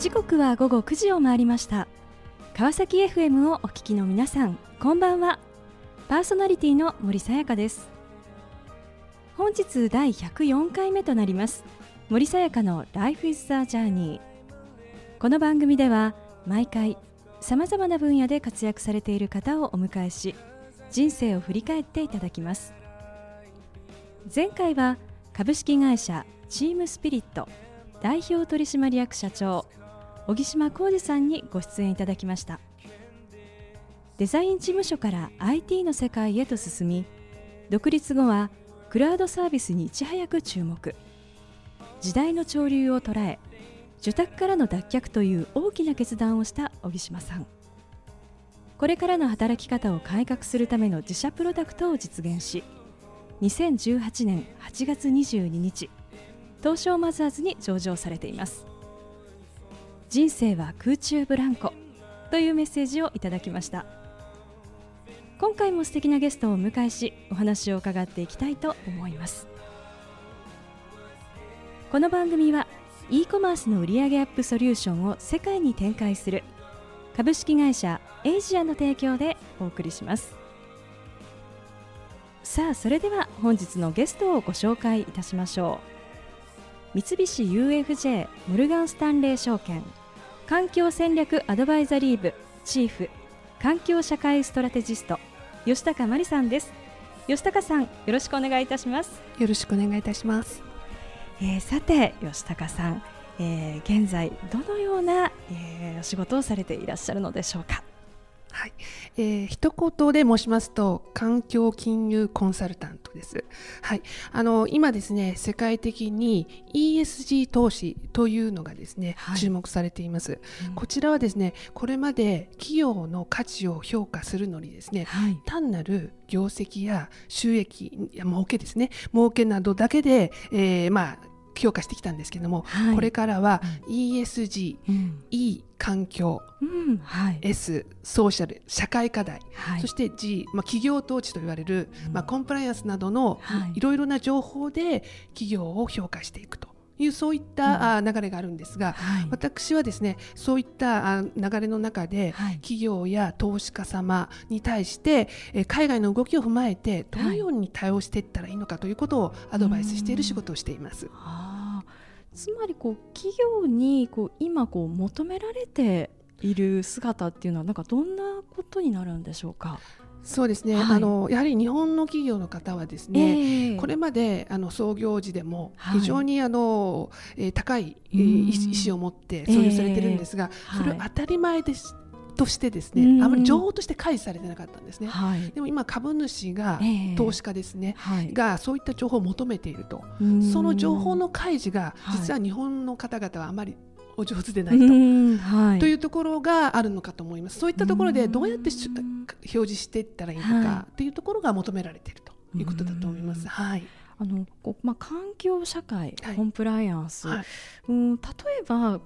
時刻は午後9時を回りました。川崎 FM をお聞きの皆さん、こんばんは。パーソナリティの森さやかです。本日第104回目となります森さやかの Life is the Journey。 この番組では毎回さまざまな分野で活躍されている方をお迎えし、人生を振り返っていただきます。前回は株式会社チームスピリット代表取締役社長荻島浩二さんにご出演いただきました。デザイン事務所から IT の世界へと進み、独立後はクラウドサービスにいち早く注目、時代の潮流を捉え受託からの脱却という大きな決断をした荻島さん、これからの働き方を改革するための自社プロダクトを実現し、2018年8月22日東証マザーズに上場されています。人生は空中ブランコというメッセージをいただきました。今回も素敵なゲストをお迎えし、お話を伺っていきたいと思います。この番組は e コマースの売上アップソリューションを世界に展開する株式会社エイジアの提供でお送りします。さあ、それでは本日のゲストをご紹介いたしましょう。三菱 UFJ モルガンスタンレー証券環境戦略アドバイザリー部チーフ環境社会ストラテジスト吉高真理さんです。吉高さん、よろしくお願いいたします。よろしくお願いいたします。さて吉高さん、現在どのような、お仕事をされていらっしゃるのでしょうか。はい、一言で申しますと環境金融コンサルタントです。はい、今ですね、世界的に ESG 投資というのがですね、注目されています、こちらはですね、これまで企業の価値を評価するのにですね、単なる業績や収益や儲けなどだけで、評価してきたんですけども、これからは ESG、E 環境、S ソーシャル社会課題、そして G、企業統治と言われる、コンプライアンスなどのいろいろな情報で企業を評価していくという、そういった流れがあるんですが、私はですね、そういった流れの中で企業や投資家様に対して海外の動きを踏まえてどのように対応していったらいいのかということをアドバイスしている仕事をしています。つまり企業に今求められている姿っていうのはどんなことになるんでしょうか。そうですね、やはり日本の企業の方はですね、これまで創業時でも非常に高い意思を持って創業されてるんですが、それは当たり前ですとしてですね、あまり情報として開示されてなかったんですね、でも今株主が、投資家ですね、がそういった情報を求めていると、その情報の開示が実は日本の方々はあまりお上手でないと、というところがあるのかと思います。そういったところでどうやって表示していったらいいのかというところが求められているということだと思います。環境社会、コンプライアンス、例えば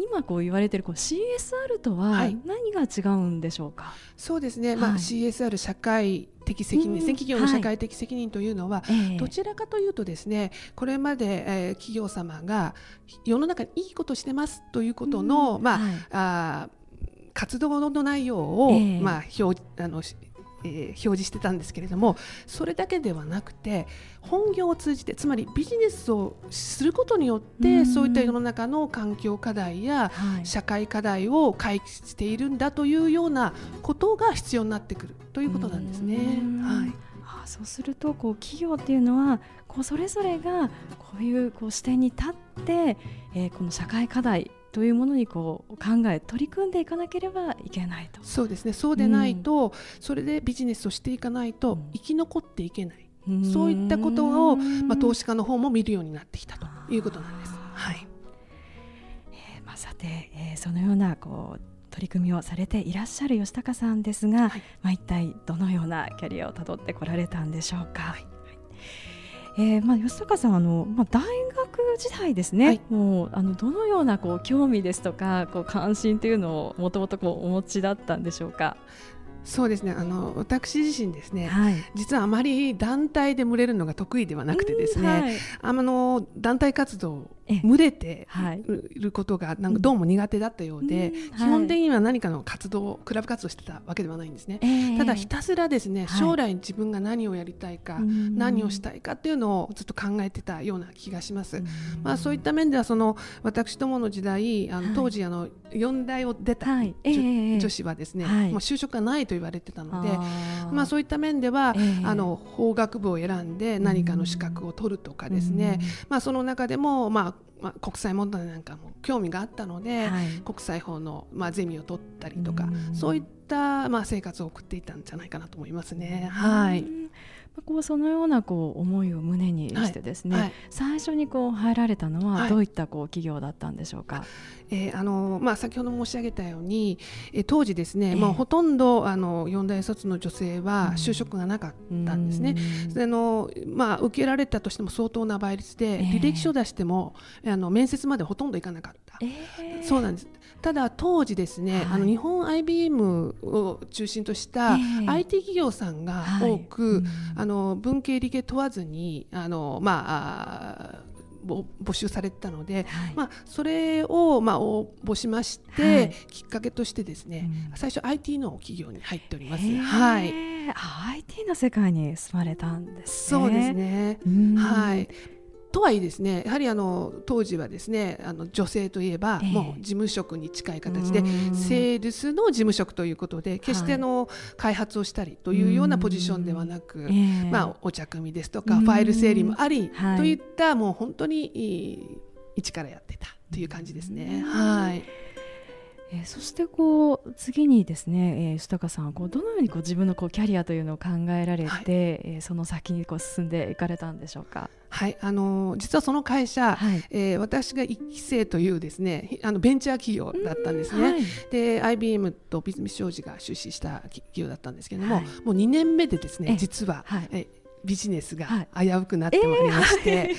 今言われているCSR とは何が違うんでしょうか。そうですね、CSR 社会的責任ですね、企業の社会的責任というのは、どちらかというとですね、これまで、企業様が世の中にいいことしてますということの、活動の内容を、表示してたんですけれども、それだけではなくて本業を通じて、つまりビジネスをすることによってそういった世の中の環境課題や社会課題を解決しているんだというようなことが必要になってくるということなんですね。そうすると企業っていうのはそれぞれがこういう視点に立って、この社会課題というものに考え取り組んでいかなければいけないと。そうですね、そうでないと、それでビジネスをしていかないと生き残っていけない、そういったことを、投資家の方も見るようになってきたということなんです。さて、そのような取り組みをされていらっしゃる吉高さんですが、一体どのようなキャリアをたどってこられたんでしょうか。吉高さん、大学時代ですね、もうどのような興味ですとか関心というのをもともとお持ちだったんでしょうか。そうですね、私自身ですね、実はあまり団体で群れるのが得意ではなくてですね、団体活動群れていることがなんかどうも苦手だったようで、基本的には何かの活動、クラブ活動してたわけではないんですね。ただひたすらですね、将来自分が何をやりたいか、何をしたいかっていうのをずっと考えてたような気がします。まあ、そういった面ではその私どもの時代、当時4大を出た女子はですね、もう就職がないと言われてたので、まあ、そういった面では法学部を選んで何かの資格を取るとかですね、まあ、その中でもまあ、国際問題なんかも興味があったので、国際法の、ゼミを取ったりとか、そういった、生活を送っていたんじゃないかなと思いますね。はい、こうそのような思いを胸にしてですね、最初に入られたのはどういった企業だったんでしょうか。先ほど申し上げたように、当時ですね、ほとんど4大卒の女性は就職がなかったんですね。受けられたとしても相当な倍率で、履歴書を出しても面接までほとんど行かなかった、そうなんです。ただ当時ですね、日本 IBM を中心とした IT 企業さんが多く、文系理系問わずに募集されてたので、それを応募しまして、きっかけとしてですね、最初 IT の企業に入っております。IT の世界に進まれたんですね。そうですね、とはいえですね、やはり当時はですね、女性といえばもう事務職に近い形で、セールスの事務職ということで、決して開発をしたりというようなポジションではなく、お茶組みですとかファイル整理もありといった、もう本当に一からやってたという感じですね。そして次にですね、吉高さんはどのように自分のキャリアというのを考えられて、その先に進んでいかれたんでしょうか。実はその会社、私が1期生というですね、ベンチャー企業だったんですね。で IBM と三菱商事が出資した企業だったんですけれども、もう2年目でですね、実は、ビジネスが危うくなってまいりまして、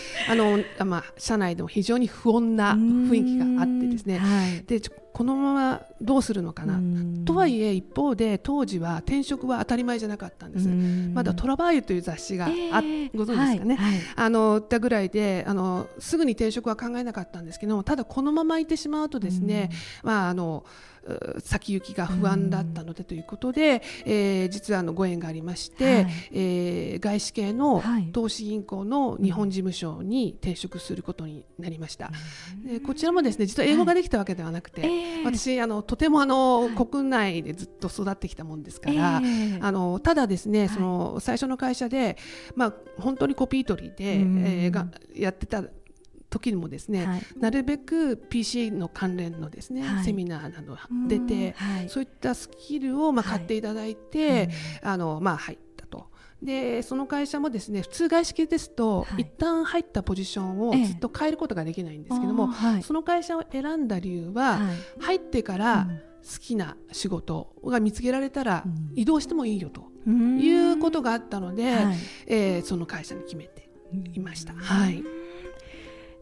社内でも非常に不穏な雰囲気があってですね、でこのままどうするのかなとはいえ、一方で当時は転職は当たり前じゃなかったんです。まだトラバーユという雑誌がご存知ですかね、売ったぐらいで、すぐに転職は考えなかったんですけども、ただこのままいってしまうとですね、先行きが不安だったのでということで、実はご縁がありまして、外資系の投資銀行の日本事務所に転職することになりました。でこちらもですね、実は英語ができたわけではなくて、私とても国内でずっと育ってきたもんですから、ただですね、その最初の会社で、本当にコピー取りで、やってた時にもですね、なるべく PC の関連のですね、セミナーなど出て、そういったスキルを買っていただいて、入ったと。でその会社もですね、普通外資系ですと、一旦入ったポジションをずっと変えることができないんですけども、その会社を選んだ理由は、入ってから好きな仕事が見つけられたら移動してもいいよということがあったので、その会社に決めていました。じ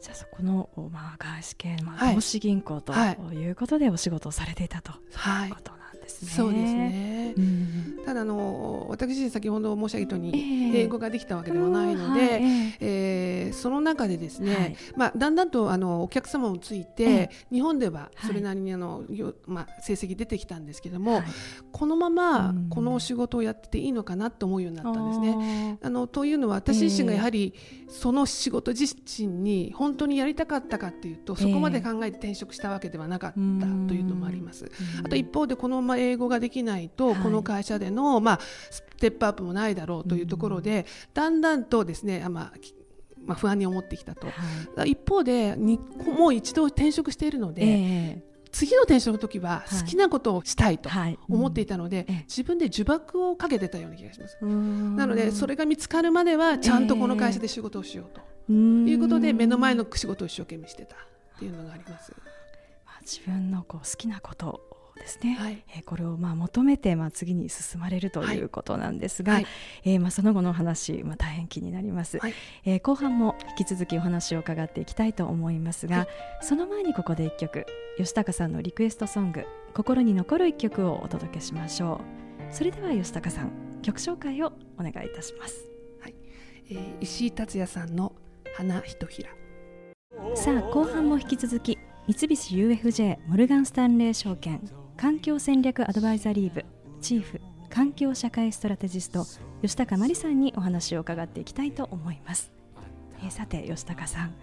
ゃあそこの、外資系、投資銀行ということでお仕事をされていたということなんですね。そうですね、ただ私自身先ほど申し上げたように英語ができたわけではないので、その中でですね、だんだんとお客様もついて、日本ではそれなりに成績出てきたんですけども、このままこの仕事をやってていいのかなと思うようになったんですね。というのは私自身がやはりその仕事自身に本当にやりたかったかっていうと、そこまで考えて転職したわけではなかったというのもあります。あと一方でこのまま英語ができないと、この会社での、ステップアップもないだろうというところで、だんだんとですね、不安に思ってきたと。一方でもう一度転職しているので、次の転職の時は好きなことをしたいと思っていたので、自分で呪縛をかけてたような気がします。なのでそれが見つかるまではちゃんとこの会社で仕事をしようということで、目の前の仕事を一生懸命してたっていうのがあります。自分の好きなことですね、これを求めて次に進まれるということなんですが、その後のお話、大変気になります。後半も引き続きお話を伺っていきたいと思いますが、その前にここで1曲、吉高さんのリクエストソング、心に残る1曲をお届けしましょう。それでは吉高さん、曲紹介をお願いいたします。石井達也さんの花ひとひら。さあ、後半も引き続き三菱 UFJ モルガンスタンレー証券環境戦略アドバイザリー部チーフ環境社会ストラテジスト吉高真理さんにお話を伺っていきたいと思います。さて吉高さん、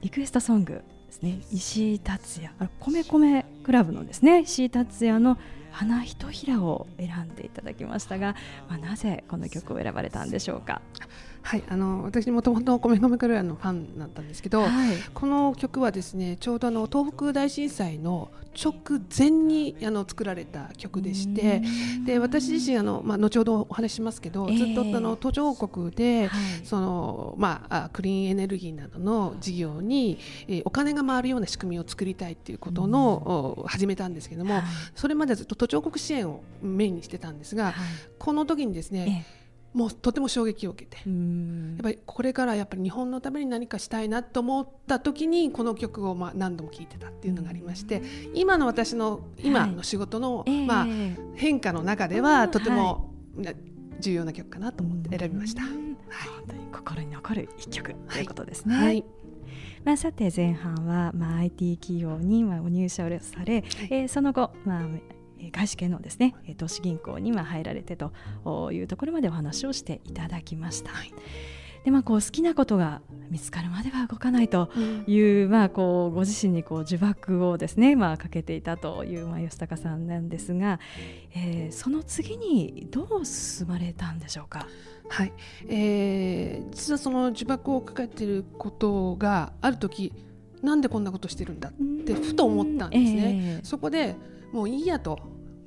リクエストソングですね、石井達也、米米クラブのですね、石井達也の花ひとひらを選んでいただきましたが、なぜこの曲を選ばれたんでしょうか。はい、私もともと米米クラブのファンだったんですけど、はい、この曲はですね、ちょうど東北大震災の直前に作られた曲でして、で私自身後ほどお話ししますけど、ずっと途上国で、はい、クリーンエネルギーなどの事業に、お金が回るような仕組みを作りたいということを始めたんですけども、はい、それまでずっと途上国支援をメインにしてたんですが、はい、この時にですね、もうとても衝撃を受けて、やっぱりこれからやっぱり日本のために何かしたいなと思った時にこの曲を何度も聴いてたっていうのがありまして、今の私の今の仕事の変化の中ではとても重要な曲かなと思って選びました。はい、本当に心に残る一曲ということですね。はいはい、さて前半はIT 企業に入社をされ、その後外資系のですね、投資銀行に入られてというところまでお話をしていただきました。で好きなことが見つかるまでは動かないという、ご自身に呪縛をですね、かけていたという、吉高さんなんですが、その次にどう進まれたんでしょうか。はい、実はその呪縛をかけていることがある時、なんでこんなことしてるんだってふと思ったんですね。そこでもういいやと、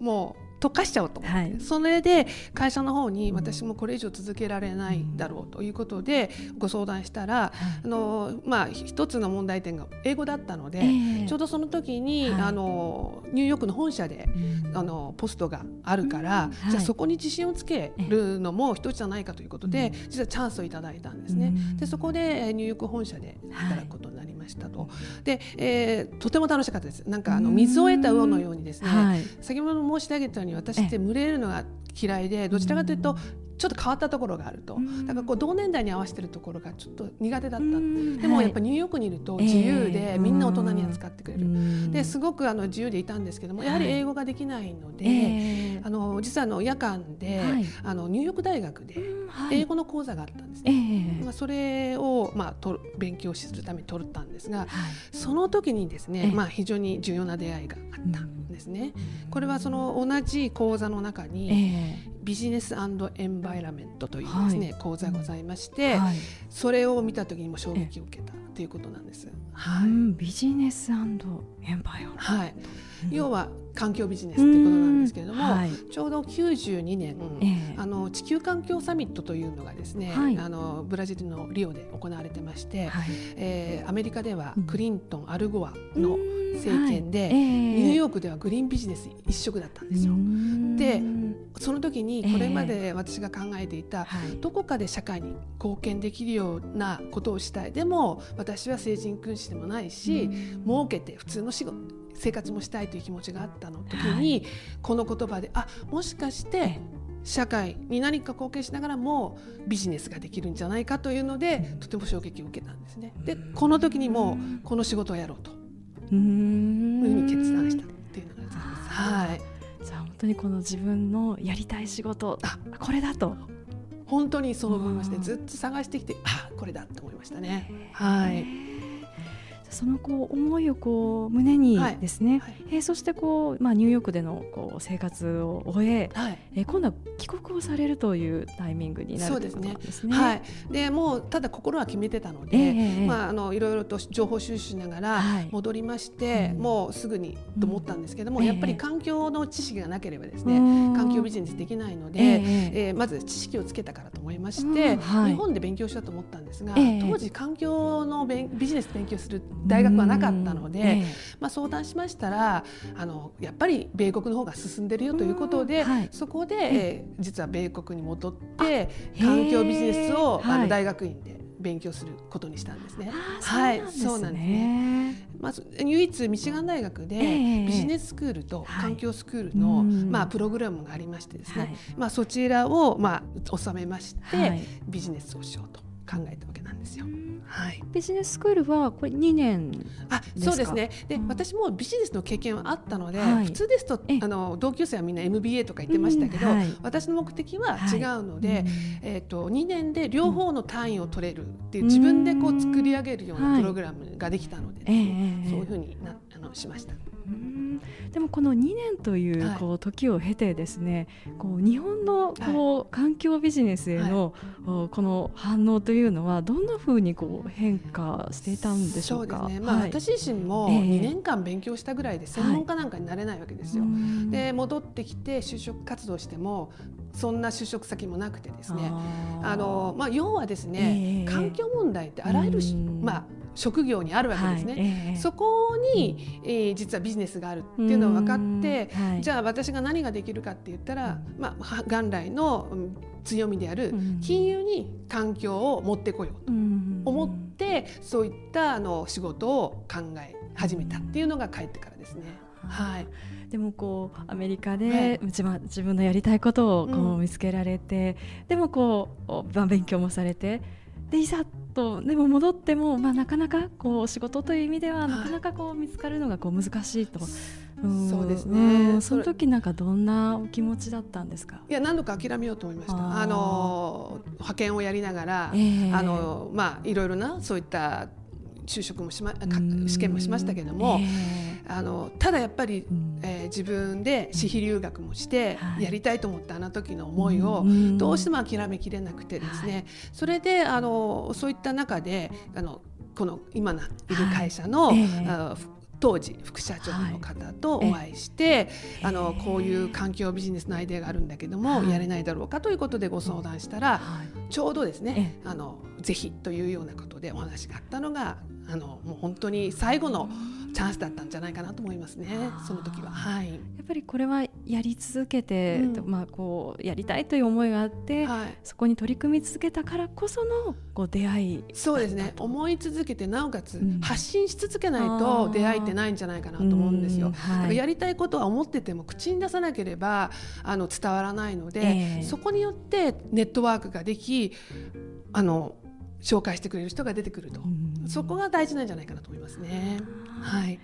もう溶かしちゃおうと思って、はい、それで会社の方に私もこれ以上続けられないだろうということでご相談したら、一つの問題点が英語だったので、ちょうどその時に、はい、ニューヨークの本社で、ポストがあるから、じゃあそこに自信をつけるのも一つじゃないかということで、実はチャンスをいただいたんですね。でそこでニューヨーク本社で働くことになりましたと。で、とても楽しかったです。なんか水を得た魚のようにですね、先ほど申し上げたように私って群れるのが嫌いで、どちらかというとちょっと変わったところがあると、だから同年代に合わせてるところがちょっと苦手だった。でもやっぱニューヨークにいると自由で、みんな大人に扱ってくれる。ですごく自由でいたんですけども、やはり英語ができないので、実は夜間で、ニューヨーク大学で英語の講座があったんですね。それを勉強するために取ったんですが、その時にですね、非常に重要な出会いがあったんですね。これはその同じ講座の中に、ビジネス&エンバイラメントというですね、講座がございまして、それを見た時にも衝撃を受けたということなんです。ビジネス&エンバイラメント、要は環境ビジネスということなんですけれども、ちょうど92年、地球環境サミットというのがですね、ブラジルのリオで行われてまして、アメリカではクリントン、アルゴアの政権で、ニューヨークではグリーンビジネス一色だったんですよ。でその時にこれまで私が考えていた、どこかで社会に貢献できるようなことをしたい、でも私は成人君子でもないし、儲けて普通の生活もしたいという気持ちがあったの時に、この言葉でもしかして社会に何か貢献しながらもビジネスができるんじゃないかというので、とても衝撃を受けたんですね。でこの時にもうこの仕事をやろうというふうに決断したっていうのがあります。じゃあ本当にこの自分のやりたい仕事、これだと本当にそう思いまして、ずっと探してきて、これだと思いましたね。その思いを胸にですね、そしてニューヨークでの生活を終え、今度は帰国をされるというタイミングになるということなんですね。でもうただ心は決めてたので、いろいろと情報収集しながら戻りまして、もうすぐにと思ったんですけども、やっぱり環境の知識がなければですね、環境ビジネスできないので、まず知識をつけたからと思いまして、日本で勉強しようと思ったんですが、当時環境のビジネス勉強する大学はなかったので、相談しましたら、やっぱり米国の方が進んでるよということで、そこで、実は米国に戻って環境ビジネスを大学院で勉強することにしたんですね。そうなんですね。唯一ミシガン大学でビジネススクールと環境スクールの、プログラムがありましてですね、そちらを収めまして、ビジネスをしようと考えたわけなんですよ、はい、ビジネススクールはこれ2年ですか？そうですね。で、私もビジネスの経験はあったので、はい、普通ですと同級生はみんな MBA とか言ってましたけど、はい、私の目的は違うので、はい、2年で両方の単位を取れるっていう自分でこう作り上げるようなプログラムができたので、はい、そういうふうにしました。でもこの2年というこう時を経てですね、はい、こう日本のこう環境ビジネスへのこの反応というのはどんなふうにこう変化していたんでしょうか？そうですね、まあ、私自身も2年間勉強したぐらいで専門家なんかになれないわけですよ、はい、で戻ってきて就職活動してもそんな就職先もなくてですね、まあ、要はですね、環境問題ってあらゆる、まあ職業にあるわけですね、はい、そこに、実はビジネスがあるっていうのを分かって、はい、じゃあ私が何ができるかって言ったら、まあ、元来の強みである金融に環境を持ってこようと思って、そういった仕事を考え始めたっていうのが帰ってからですね。はい、でもこうアメリカで自分のやりたいことをこう見つけられて、でもこう勉強もされてでいざとでも戻っても、まあ、なかなかこう仕事という意味ではなかなかこう見つかるのがこう難しいと、はい、そうですね。その時なんかどんなお気持ちだったんですか？いや何度か諦めようと思いました。派遣をやりながら、まあ、いろいろなそういった就職も試験もしましたけれども、ただやっぱり、自分で私費留学もして、はい、やりたいと思ったあの時の思いをどうしても諦めきれなくてですね、はい、それでそういった中でこの今のいる会社の、当時副社長の方とお会いして、はい、こういう環境ビジネスのアイデアがあるんだけども、やれないだろうかということでご相談したら、はい、ちょうどですね、ぜひというようなことでお話があったのがもう本当に最後のチャンスだったんじゃないかなと思いますね、その時は、はい、やっぱりこれはやり続けて、まあ、こうやりたいという思いがあって、はい、そこに取り組み続けたからこそのこう出会い。そうですね、思い続けてなおかつ発信し続けないと出会いってないんじゃないかなと思うんですよ、はい、だからやりたいことは思ってても口に出さなければ伝わらないので、そこによってネットワークができ紹介してくれる人が出てくると、そこが大事なんじゃないかなと思いますね。はい、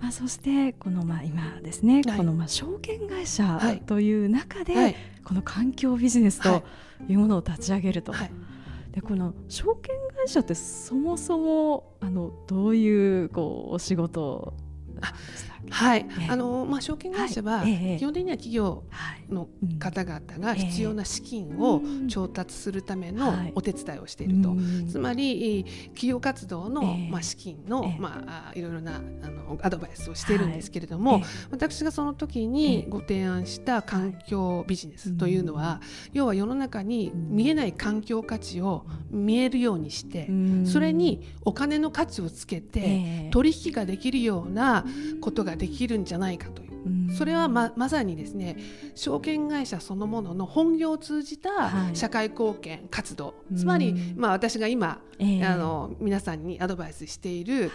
まあ、そしてこのまあ今ですね、はい、このまあ証券会社という中で、はい、この環境ビジネスというものを立ち上げると、はい、でこの証券会社ってそもそもどういうこうお仕事ですか？はい、まあ、証券会社は基本的には企業の方々が必要な資金を調達するためのお手伝いをしていると、つまり企業活動の、まあ、資金の、まあ、いろいろなアドバイスをしているんですけれども、私がその時にご提案した環境ビジネスというのは、要は世の中に見えない環境価値を見えるようにして、それにお金の価値をつけて取引ができるようなことができるんじゃないかという、それは まさにですね、証券会社そのものの本業を通じた社会貢献活動、はい、つまり、まあ、私が今、皆さんにアドバイスしている、はい、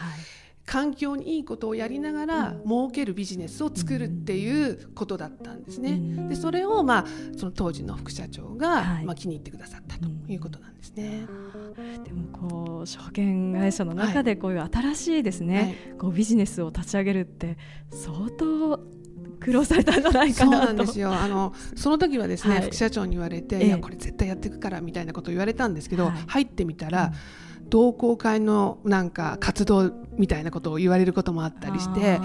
環境にいいことをやりながら儲けるビジネスを作るっていうことだったんですね。でそれを、まあ、その当時の副社長が、はい、まあ、気に入ってくださったということなんですね。でもこう証券会社の中でこういう新しいですね、はい、こうビジネスを立ち上げるって相当苦労されたんじゃないかなと。そうなんですよ。その時はですね、はい、副社長に言われて、いやこれ絶対やっていくからみたいなことを言われたんですけど、はい、入ってみたら同好会のなんか活動みたいなことを言われることもあったりして、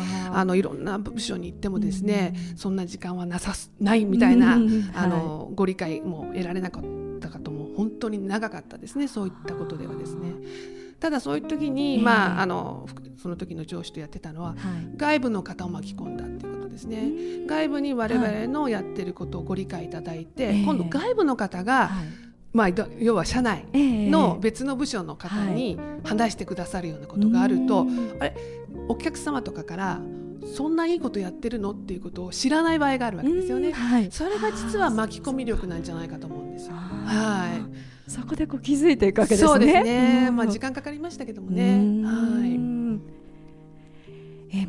いろんな部署に行ってもですね、そんな時間はないみたいな、はい、ご理解も得られなかったかと、も本当に長かったですね、そういったことではですね。ただそういう時に、まあ、その時の上司とやってたのは、はい、外部の方を巻き込んだっていうことですね。外部に我々のやってることをご理解いただいて、はい、今度外部の方が、はい、まあ、要は社内の別の部署の方に話してくださるようなことがあると、あれお客様とかからそんないいことやってるのっていうことを知らない場合があるわけですよね、はい、それが実は巻き込み力なんじゃないかと思うんですよ。はい、そこでこう気づいていくわけですね。そうですね、まあ、時間かかりましたけどもね。はい、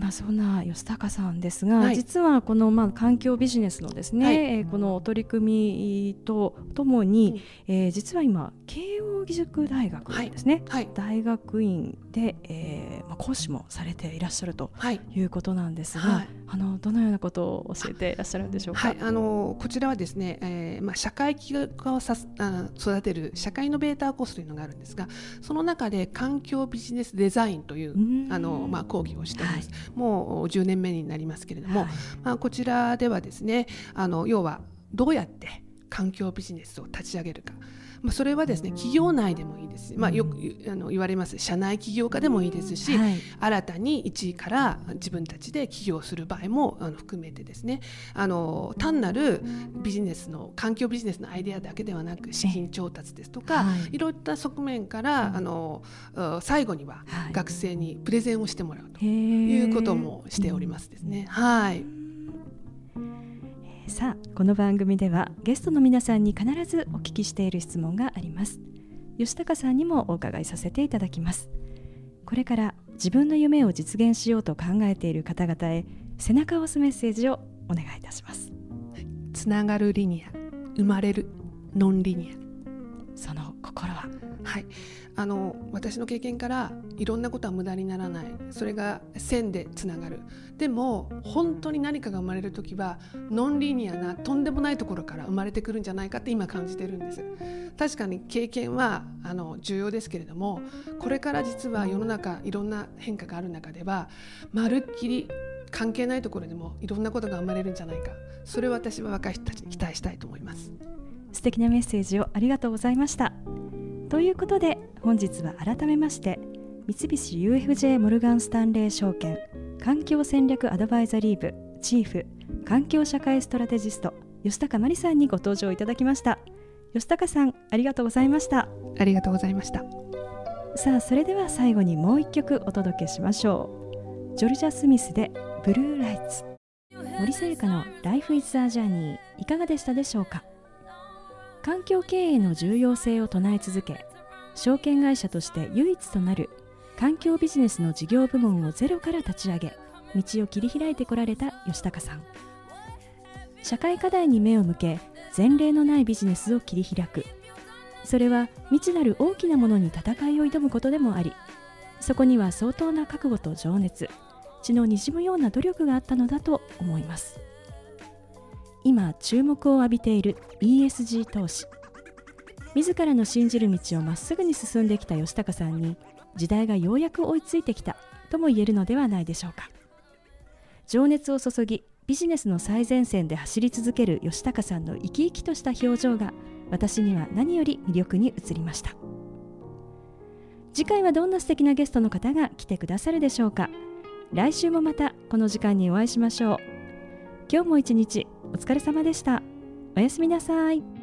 そんな吉高さんですが、はい、実はこの、環境ビジネスのですね、はい、この取り組みとともに、実は今慶応義塾大学ですね、はいはい、大学院で、講師もされていらっしゃるということなんですが、はい、どのようなことを教えていらっしゃるんでしょうか。はい、こちらはですね、社会起業家を育てる社会イノベーターコースというのがあるんですが、その中で環境ビジネスデザインという講義をしています、はい、もう10年目になりますけれども、はい、こちらではですね、要はどうやって環境ビジネスを立ち上げるか、それはですね、企業内でもいいですし、よく言われます社内起業家でもいいですし、はい、新たに1位から自分たちで起業する場合も含めてですね、単なるビジネスの環境ビジネスのアイデアだけではなく、資金調達ですとか、はい、いろいった側面から、はい、最後には学生にプレゼンをしてもらうということもしておりますですね。はい。さあ、この番組ではゲストの皆さんに必ずお聞きしている質問があります。吉高さんにもお伺いさせていただきます。これから自分の夢を実現しようと考えている方々へ背中を押すメッセージをお願いいたします。つながるリニア、生まれるノンリニア、その心は。はい、私の経験から、いろんなことは無駄にならない、それが線でつながる。でも本当に何かが生まれるときはノンリニアなとんでもないところから生まれてくるんじゃないかって今感じてるんです。確かに経験は重要ですけれども、これから実は世の中いろんな変化がある中では、まるっきり関係ないところでもいろんなことが生まれるんじゃないか、それを私は若い人たちに期待したいと思います。素敵なメッセージをありがとうございました。ということで、本日は改めまして三菱 UFJ モルガンスタンレー証券環境戦略アドバイザリー部チーフ環境社会ストラテジスト吉高真理さんにご登場いただきました。吉高さん、ありがとうございました。ありがとうございました。さあ、それでは最後にもう一曲お届けしましょう。ジョルジャ・スミスでブルーライツ。森聖果のライフイズアジャーニー、いかがでしたでしょうか。環境経営の重要性を唱え続け、証券会社として唯一となる環境ビジネスの事業部門をゼロから立ち上げ、道を切り開いてこられた吉高さん。社会課題に目を向け、前例のないビジネスを切り開く。それは未知なる大きなものに戦いを挑むことでもあり、そこには相当な覚悟と情熱、血の滲むような努力があったのだと思います。今注目を浴びている ESG 投資、自らの信じる道をまっすぐに進んできた吉高さんに、時代がようやく追いついてきたとも言えるのではないでしょうか。情熱を注ぎ、ビジネスの最前線で走り続ける吉高さんの生き生きとした表情が、私には何より魅力に映りました。次回はどんな素敵なゲストの方が来てくださるでしょうか。来週もまたこの時間にお会いしましょう。今日も一日お疲れ様でした。おやすみなさい。